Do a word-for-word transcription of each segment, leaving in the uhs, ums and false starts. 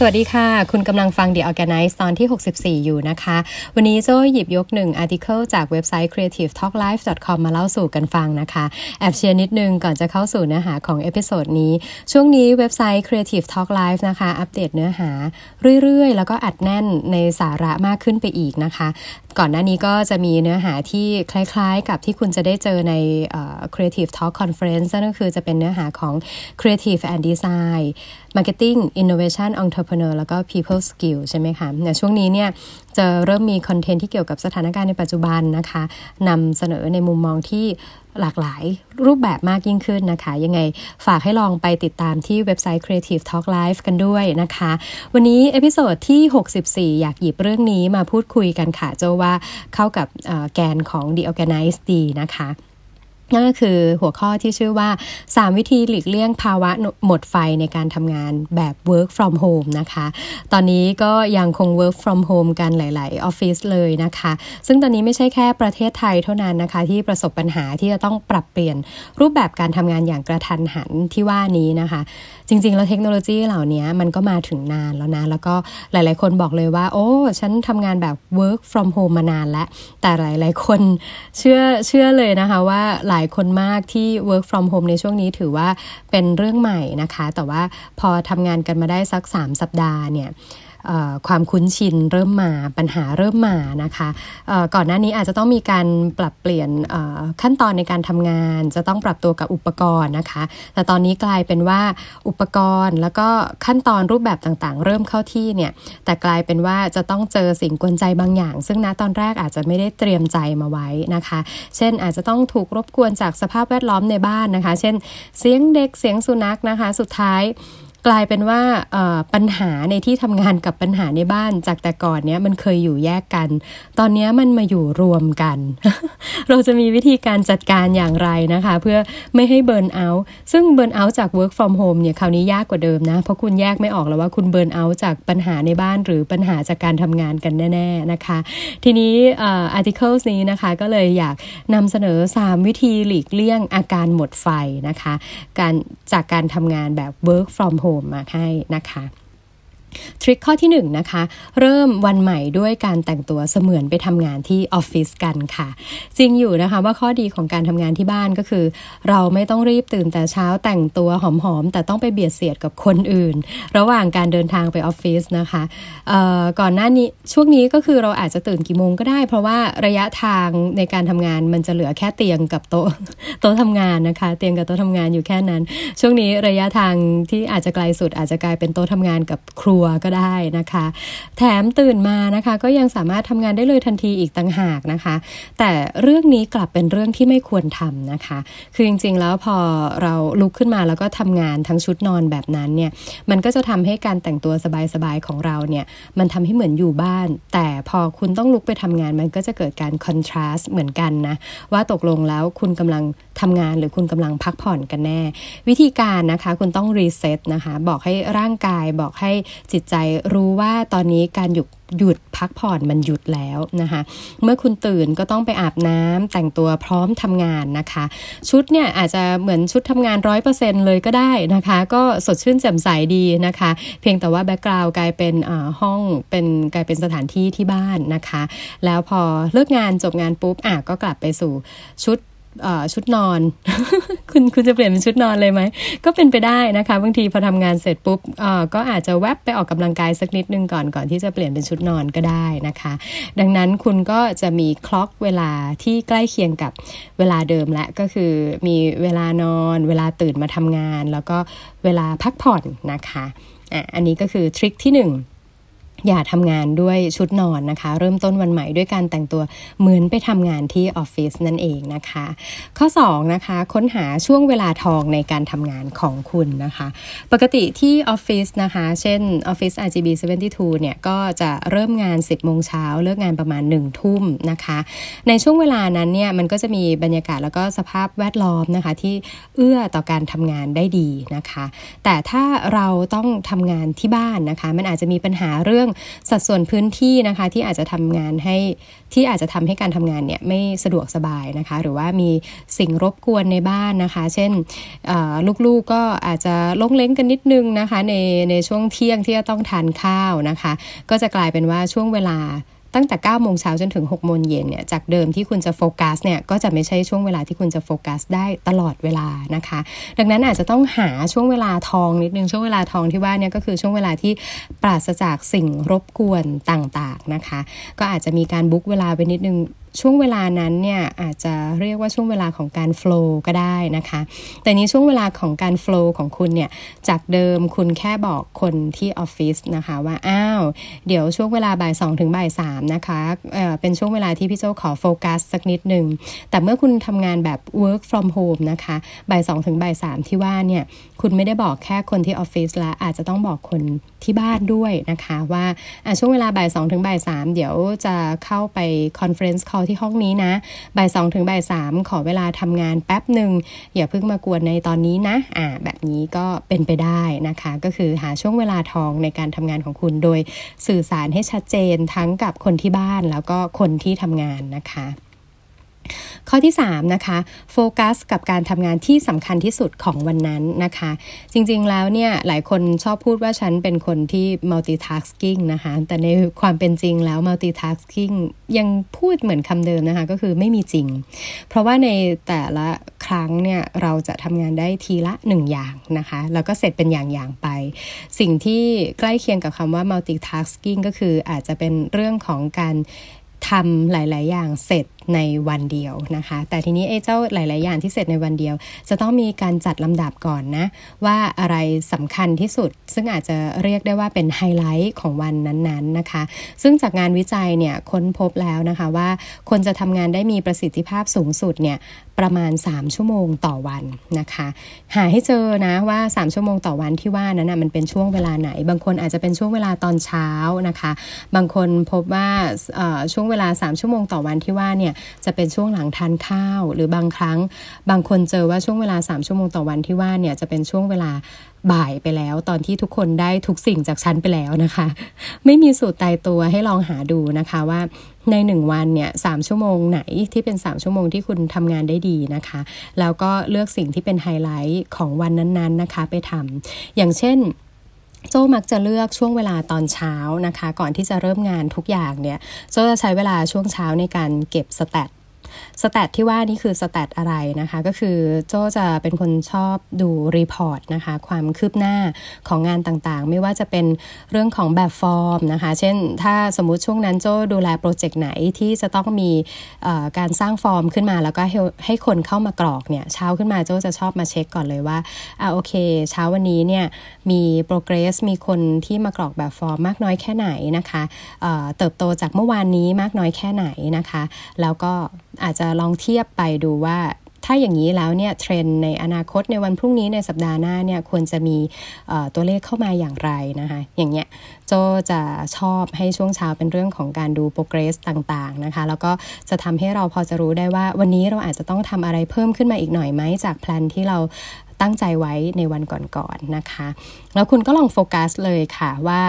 สวัสดีค่ะคุณกำลังฟัง The Organice ตอนที่หกสิบสี่อยู่นะคะวันนี้โจ้หยิบยกหนึ่ง article จากเว็บไซต์ creative talk live dot com มาเล่าสู่กันฟังนะคะแอบเชียร์นิดนึงก่อนจะเข้าสู่เนื้อหาของเอพิโซดนี้ช่วงนี้เว็บไซต์ Creative Talk Live นะคะอัปเดตเนื้อหาเรื่อยๆแล้วก็อัดแน่นในสาระมากขึ้นไปอีกนะคะก่อนหน้านี้ก็จะมีเนื้อหาที่คล้ายๆกับที่คุณจะได้เจอใน Creative Talk Conference นั่นก็คือจะเป็นเนื้อหาของ Creative and Design Marketing Innovation Entrepreneur แล้วก็ People Skill ใช่ไหมคะในช่วงนี้เนี่ยจะเริ่มมีคอนเทนต์ที่เกี่ยวกับสถานการณ์ในปัจจุบันนะคะนำเสนอในมุมมองที่หลากหลายรูปแบบมากยิ่งขึ้นนะคะยังไงฝากให้ลองไปติดตามที่เว็บไซต์ Creative Talk Live กันด้วยนะคะวันนี้เอพิโซดที่หกสิบสี่อยากหยิบเรื่องนี้มาพูดคุยกันค่ะเจ้าว่าเข้ากับแกนของ The Organize ดีนะคะนั่นก็คือหัวข้อที่ชื่อว่าสามวิธีหลีกเลี่ยงภาวะหมดไฟในการทำงานแบบ work from home นะคะตอนนี้ก็ยังคง work from home กันหลายๆออฟฟิศเลยนะคะซึ่งตอนนี้ไม่ใช่แค่ประเทศไทยเท่านั้นนะคะที่ประสบปัญหาที่จะต้องปรับเปลี่ยนรูปแบบการทำงานอย่างกระทันหันที่ว่านี้นะคะจริงๆแล้วเทคโนโลยีเหล่านี้มันก็มาถึงนานแล้วนะแล้วก็หลายๆคนบอกเลยว่าโอ้ฉันทำงานแบบ work from home มานานแล้วแต่หลายๆคนเชื่อเชื่อเลยนะคะว่าหลายคนมากที่ work from home ในช่วงนี้ถือว่าเป็นเรื่องใหม่นะคะแต่ว่าพอทำงานกันมาได้สักสามสัปดาห์เนี่ยความคุ้นชินเริ่มมาปัญหาเริ่มมานะคะก่อนหน้านี้อาจจะต้องมีการปรับเปลี่ยนขั้นตอนในการทำงานจะต้องปรับตัวกับอุปกรณ์นะคะแต่ตอนนี้กลายเป็นว่าอุปกรณ์แล้วก็ขั้นตอนรูปแบบต่างๆเริ่มเข้าที่เนี่ยแต่กลายเป็นว่าจะต้องเจอสิ่งกวนใจบางอย่างซึ่งณตอนแรกอาจจะไม่ได้เตรียมใจมาไว้นะคะเช่นอาจจะต้องถูกรบกวนจากสภาพแวดล้อมในบ้านนะคะเช่นเสียงเด็กเสียงสุนัขนะคะสุดท้ายกลายเป็นว่าปัญหาในที่ทำงานกับปัญหาในบ้านจากแต่ก่อนเนี้ยมันเคยอยู่แยกกันตอนนี้มันมาอยู่รวมกัน เราจะมีวิธีการจัดการอย่างไรนะคะเพื่อไม่ให้เบิร์นเอาท์ซึ่งเบิร์นเอาท์จาก work from home เนี่ยคราวนี้ยากกว่าเดิมนะเพราะคุณแยกไม่ออกแล้วว่าคุณเบิร์นเอาท์จากปัญหาในบ้านหรือปัญหาจากการทำงานกันแน่ๆนะคะทีนี้ articles นี้นะคะก็เลยอยากนำเสนอสามวิธีหลีกเลี่ยงอาการหมดไฟนะคะการจากการทำงานแบบ work from homeมาให้นะคะทริคข้อที่หนึ่งนะคะเริ่มวันใหม่ด้วยการแต่งตัวเสมือนไปทำงานที่ออฟฟิศกันค่ะจริงอยู่นะคะว่าข้อดีของการทำงานที่บ้านก็คือเราไม่ต้องรีบตื่นแต่เช้าแต่งตัวหอมๆแต่ต้องไปเบียดเสียดกับคนอื่นระหว่างการเดินทางไปออฟฟิศนะคะเอ่อก่อนหน้านี้ช่วงนี้ก็คือเราอาจจะตื่นกี่โมงก็ได้เพราะว่าระยะทางในการทำงานมันจะเหลือแค่เตียงกับโต๊ะโต๊ะทำงานนะคะเตียงกับโต๊ะทำงานอยู่แค่นั้นช่วงนี้ระยะทางที่อาจจะไกลสุดอาจจะกลายเป็นโต๊ะทำงานกับครัวก็ได้นะคะแถมตื่นมานะคะก็ยังสามารถทำงานได้เลยทันทีอีกต่างหากนะคะแต่เรื่องนี้กลับเป็นเรื่องที่ไม่ควรทำนะคะคือจริงๆแล้วพอเราลุกขึ้นมาแล้วก็ทำงานทั้งชุดนอนแบบนั้นเนี่ยมันก็จะทำให้การแต่งตัวสบายๆของเราเนี่ยมันทำให้เหมือนอยู่บ้านแต่พอคุณต้องลุกไปทำงานมันก็จะเกิดการคอนทราสต์เหมือนกันนะว่าตกลงแล้วคุณกำลังทำงานหรือคุณกำลังพักผ่อนกันแน่วิธีการนะคะคุณต้องรีเซ็ตนะคะบอกให้ร่างกายบอกให้จิตใจรู้ว่าตอนนี้การหยุดหยุดพักผ่อนมันหยุดแล้วนะคะเมื่อคุณตื่นก็ต้องไปอาบน้ำแต่งตัวพร้อมทำงานนะคะชุดเนี่ยอาจจะเหมือนชุดทำงาน ร้อยเปอร์เซ็นต์ เลยก็ได้นะคะก็สดชื่นแจ่มใสดีนะคะเพียงแต่ว่าแบ็คกราวด์กลายเป็นเอ่อห้องเป็นกลายเป็นสถานที่ที่บ้านนะคะแล้วพอเลิกงานจบงานปุ๊บอ่ะก็กลับไปสู่ชุดชุดนอน คุณคุณจะเปลี่ยนเป็นชุดนอนเลยไหมก็เป็นไปได้นะคะบางทีพอทำงานเสร็จปุ๊บก็อาจจะแวบไปออกกำลังกายสักนิดนึงก่อนก่อนที่จะเปลี่ยนเป็นชุดนอนก็ได้นะคะดังนั้นคุณก็จะมีคล็อกเวลาที่ใกล้เคียงกับเวลาเดิมและก็คือมีเวลานอนเวลาตื่นมาทำงานแล้วก็เวลาพักผ่อนนะคะอ่ะอันนี้ก็คือทริคที่หนึ่งอย่าทำงานด้วยชุดนอนนะคะเริ่มต้นวันใหม่ด้วยการแต่งตัวเหมือนไปทำงานที่ออฟฟิศนั่นเองนะคะข้อสองนะคะค้นหาช่วงเวลาทองในการทำงานของคุณนะคะปกติที่ออฟฟิศนะคะเช่นออฟฟิศ อาร์ จี บี เจ็ดสิบสองเนี่ยก็จะเริ่มงาน สิบโมงเช้า เลิกงานประมาณ หนึ่งทุ่มนะคะในช่วงเวลานั้นเนี่ยมันก็จะมีบรรยากาศแล้วก็สภาพแวดล้อมนะคะที่เอื้อต่อการทำงานได้ดีนะคะแต่ถ้าเราต้องทำงานที่บ้านนะคะมันอาจจะมีปัญหาเรื่อง รื่องสัดส่วนพื้นที่นะคะที่อาจจะทำงานให้ที่อาจจะทำให้การทำงานเนี่ยไม่สะดวกสบายนะคะหรือว่ามีสิ่งรบกวนในบ้านนะคะเช่นลูกๆ ก, ก็อาจจะล้งเล้งกันนิดนึงนะคะในในช่วงเที่ยงที่จะต้องทานข้าวนะคะก็จะกลายเป็นว่าช่วงเวลาตั้งแต่เก้าโมงเช้าจนถึงหกโมงเย็นเนี่ยจากเดิมที่คุณจะโฟกัสเนี่ยก็จะไม่ใช่ช่วงเวลาที่คุณจะโฟกัสได้ตลอดเวลานะคะดังนั้นอาจจะต้องหาช่วงเวลาทองนิดนึงช่วงเวลาทองที่ว่าเนี่ยก็คือช่วงเวลาที่ปราศจากสิ่งรบกวนต่างๆนะคะก็อาจจะมีการบุ๊กเวลาไปนิดนึงช่วงเวลานั้นเนี่ยอาจจะเรียกว่าช่วงเวลาของการโฟลว์ก็ได้นะคะแต่นี้ช่วงเวลาของการโฟลว์ของคุณเนี่ยจากเดิมคุณแค่บอกคนที่ออฟฟิศนะคะว่าอ้าวเดี๋ยวช่วงเวลาบ่ายสองถึงบ่ายสามนะคะเอ่อเป็นช่วงเวลาที่พี่โจ้ขอโฟกัสสักนิดนึงแต่เมื่อคุณทำงานแบบ work from home นะคะบ่ายสองถึงบ่ายสามที่ว่าเนี่ยคุณไม่ได้บอกแค่คนที่ออฟฟิศละอาจจะต้องบอกคนที่บ้านด้วยนะคะว่าช่วงเวลาบ่ายสองถึงบ่ายสามเดี๋ยวจะเข้าไปคอนเฟรนซ์คอลที่ห้องนี้นะบ่ายสองถึงบ่ายสามขอเวลาทำงานแป๊บหนึ่งอย่าเพิ่งมากวนในตอนนี้นะอ่าแบบนี้ก็เป็นไปได้นะคะก็คือหาช่วงเวลาทองในการทำงานของคุณโดยสื่อสารให้ชัดเจนทั้งกับคนที่บ้านแล้วก็คนที่ทำงานนะคะข้อที่สามนะคะโฟกัสกับการทำงานที่สำคัญที่สุดของวันนั้นนะคะจริงๆแล้วเนี่ยหลายคนชอบพูดว่าฉันเป็นคนที่ multitasking นะคะแต่ในความเป็นจริงแล้ว multitasking ยังพูดเหมือนคำเดิมนะคะก็คือไม่มีจริงเพราะว่าในแต่ละครั้งเนี่ยเราจะทำงานได้ทีละหนึ่งอย่างนะคะแล้วก็เสร็จเป็นอย่างๆไปสิ่งที่ใกล้เคียงกับคำว่า multitasking ก็คืออาจจะเป็นเรื่องของการทำหลายๆอย่างเสร็จในวันเดียวนะคะแต่ทีนี้ไอ้เจ้าหลายๆอย่างที่เสร็จในวันเดียวจะต้องมีการจัดลำดับก่อนนะว่าอะไรสำคัญที่สุดซึ่งอาจจะเรียกได้ว่าเป็นไฮไลท์ของวันนั้นๆนะคะซึ่งจากงานวิจัยเนี่ยค้นพบแล้วนะคะว่าคนจะทำงานได้มีประสิทธิภาพสูงสุดเนี่ยประมาณสามชั่วโมงต่อวันนะคะหาให้เจอนะว่าสามชั่วโมงต่อวันที่ว่านั้นนะมันเป็นช่วงเวลาไหนบางคนอาจจะเป็นช่วงเวลาตอนเช้านะคะบางคนพบว่าเอ่อช่วงเวลาสามชั่วโมงต่อวันที่ว่าเนี่ยจะเป็นช่วงหลังทานข้าวหรือบางครั้งบางคนเจอว่าช่วงเวลาสามชั่วโมงต่อวันที่ว่าเนี่ยจะเป็นช่วงเวลาบ่ายไปแล้วตอนที่ทุกคนได้ทุกสิ่งจากฉันไปแล้วนะคะไม่มีสูตรตายตัวให้ลองหาดูนะคะว่าในหนึ่งวันเนี่ยสามชั่วโมงไหนที่เป็นสามชั่วโมงที่คุณทำงานได้ดีนะคะแล้วก็เลือกสิ่งที่เป็นไฮไลท์ของวันนั้นๆนะคะไปทำอย่างเช่นโจ้มักจะเลือกช่วงเวลาตอนเช้านะคะก่อนที่จะเริ่มงานทุกอย่างเนี่ยโจ้จะใช้เวลาช่วงเช้าในการเก็บสแตทสแตทที่ว่านี่คือสแตทอะไรนะคะก็คือโจ้จะเป็นคนชอบดูรีพอร์ตนะคะความคืบหน้าของงานต่างๆไม่ว่าจะเป็นเรื่องของแบบฟอร์มนะคะเช่นถ้าสมมุติช่วงนั้นโจ้ดูแลโปรเจกต์ไหนที่จะต้องมีการสร้างฟอร์มขึ้นมาแล้วก็ให้ให้คนเข้ามากรอกเนี่ยเช้าขึ้นมาโจ้จะชอบมาเช็คก่อนเลยว่าอ่ะโอเคเช้าวันนี้เนี่ยมีโปรเกรสมีคนที่มากรอกแบบฟอร์มมากน้อยแค่ไหนนะคะเอ่อเติบโตจากเมื่อวานนี้มากน้อยแค่ไหนนะคะแล้วก็อาจจะลองเทียบไปดูว่าถ้าอย่างนี้แล้วเนี่ยเทรนในอนาคตในวันพรุ่งนี้ในสัปดาห์หน้าเนี่ยควรจะมีตัวเลขเข้ามาอย่างไรนะคะอย่างเงี้ยโจจะชอบให้ช่วงเช้าเป็นเรื่องของการดูโปรเกรสต่างๆนะคะแล้วก็จะทำให้เราพอจะรู้ได้ว่าวันนี้เราอาจจะต้องทำอะไรเพิ่มขึ้นมาอีกหน่อยไหมจากแพลนที่เราตั้งใจไว้ในวันก่อนๆนะคะแล้วคุณก็ลองโฟกัสเลยค่ะว่า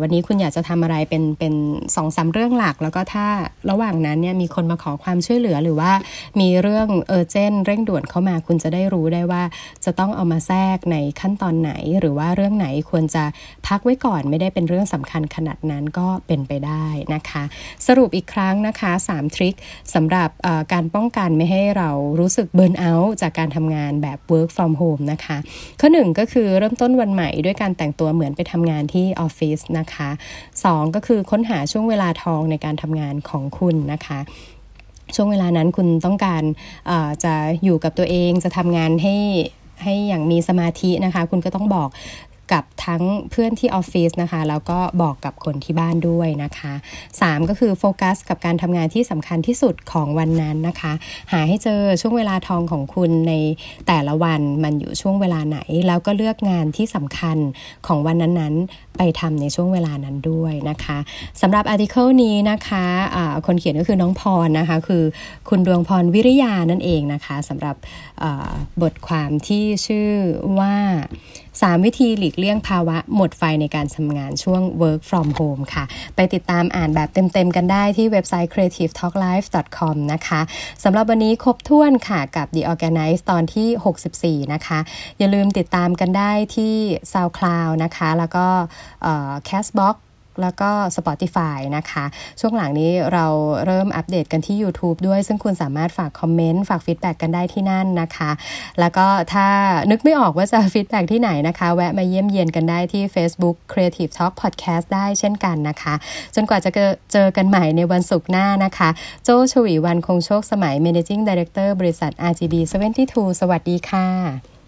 วันนี้คุณอยากจะทำอะไรเป็นเป็นสองสามเรื่องหลักแล้วก็ถ้าระหว่างนั้นเนี่ยมีคนมาขอความช่วยเหลือหรือว่ามีเรื่องเออเจนเร่งด่วนเข้ามาคุณจะได้รู้ได้ว่าจะต้องเอามาแทรกในขั้นตอนไหนหรือว่าเรื่องไหนควรจะพักไว้ก่อนไม่ได้เป็นเรื่องสำคัญขนาดนั้นก็เป็นไปได้นะคะสรุปอีกครั้งนะคะสามทริคสำหรับการป้องกันไม่ให้เรารู้สึกเบิร์นเอาท์จากการทำงานแบบ work from home นะคะข้อหนึ่งก็คือเริ่มต้นวันใหม่ด้วยการแต่งตัวเหมือนไปทำงานที่ออฟฟิศนะคะสองก็คือค้นหาช่วงเวลาทองในการทำงานของคุณนะคะช่วงเวลานั้นคุณต้องการเอ่อจะอยู่กับตัวเองจะทำงานให้ให้อย่างมีสมาธินะคะคุณก็ต้องบอกกับทั้งเพื่อนที่ออฟฟิศนะคะแล้วก็บอกกับคนที่บ้านด้วยนะคะสามก็คือโฟกัสกับการทำงานที่สำคัญที่สุดของวันนั้นนะคะหาให้เจอช่วงเวลาทองของคุณในแต่ละวันมันอยู่ช่วงเวลาไหนแล้วก็เลือกงานที่สำคัญของวันนั้นๆ ไปทำในช่วงเวลานั้นด้วยนะคะสำหรับอาร์ติเคิลนี้นะคะคนเขียนก็คือน้องพรนะคะคือคุณดวงพรวิริยานั่นเองนะคะสำหรับบทความที่ชื่อว่าสามวิธีหลีกเลี่ยงภาวะหมดไฟในการทำงานช่วง work from home ค่ะไปติดตามอ่านแบบเต็มๆกันได้ที่เว็บไซต์ creative talk live dot com นะคะสำหรับวันนี้ครบถ้วนค่ะกับ The Organize ตอนที่หกสิบสี่นะคะอย่าลืมติดตามกันได้ที่ SoundCloud นะคะแล้วก็ Castbox แล้วก็ Spotify นะคะช่วงหลังนี้เราเริ่มอัปเดตกันที่ YouTube ด้วยซึ่งคุณสามารถฝากคอมเมนต์ฝากฟีดแบ็กกันได้ที่นั่นนะคะแล้วก็ถ้านึกไม่ออกว่าจะฟีดแบ็กที่ไหนนะคะแวะมาเยี่ยมเยียนกันได้ที่ Facebook Creative Talk Podcast ได้เช่นกันนะคะจนกว่าจะเจอกันใหม่ในวันศุกร์หน้านะคะโจชวีวรรณคงโชคสมัย Managing Director บริษัท อาร์ จี บี เจ็ดสิบสอง สวัสดีค่ะ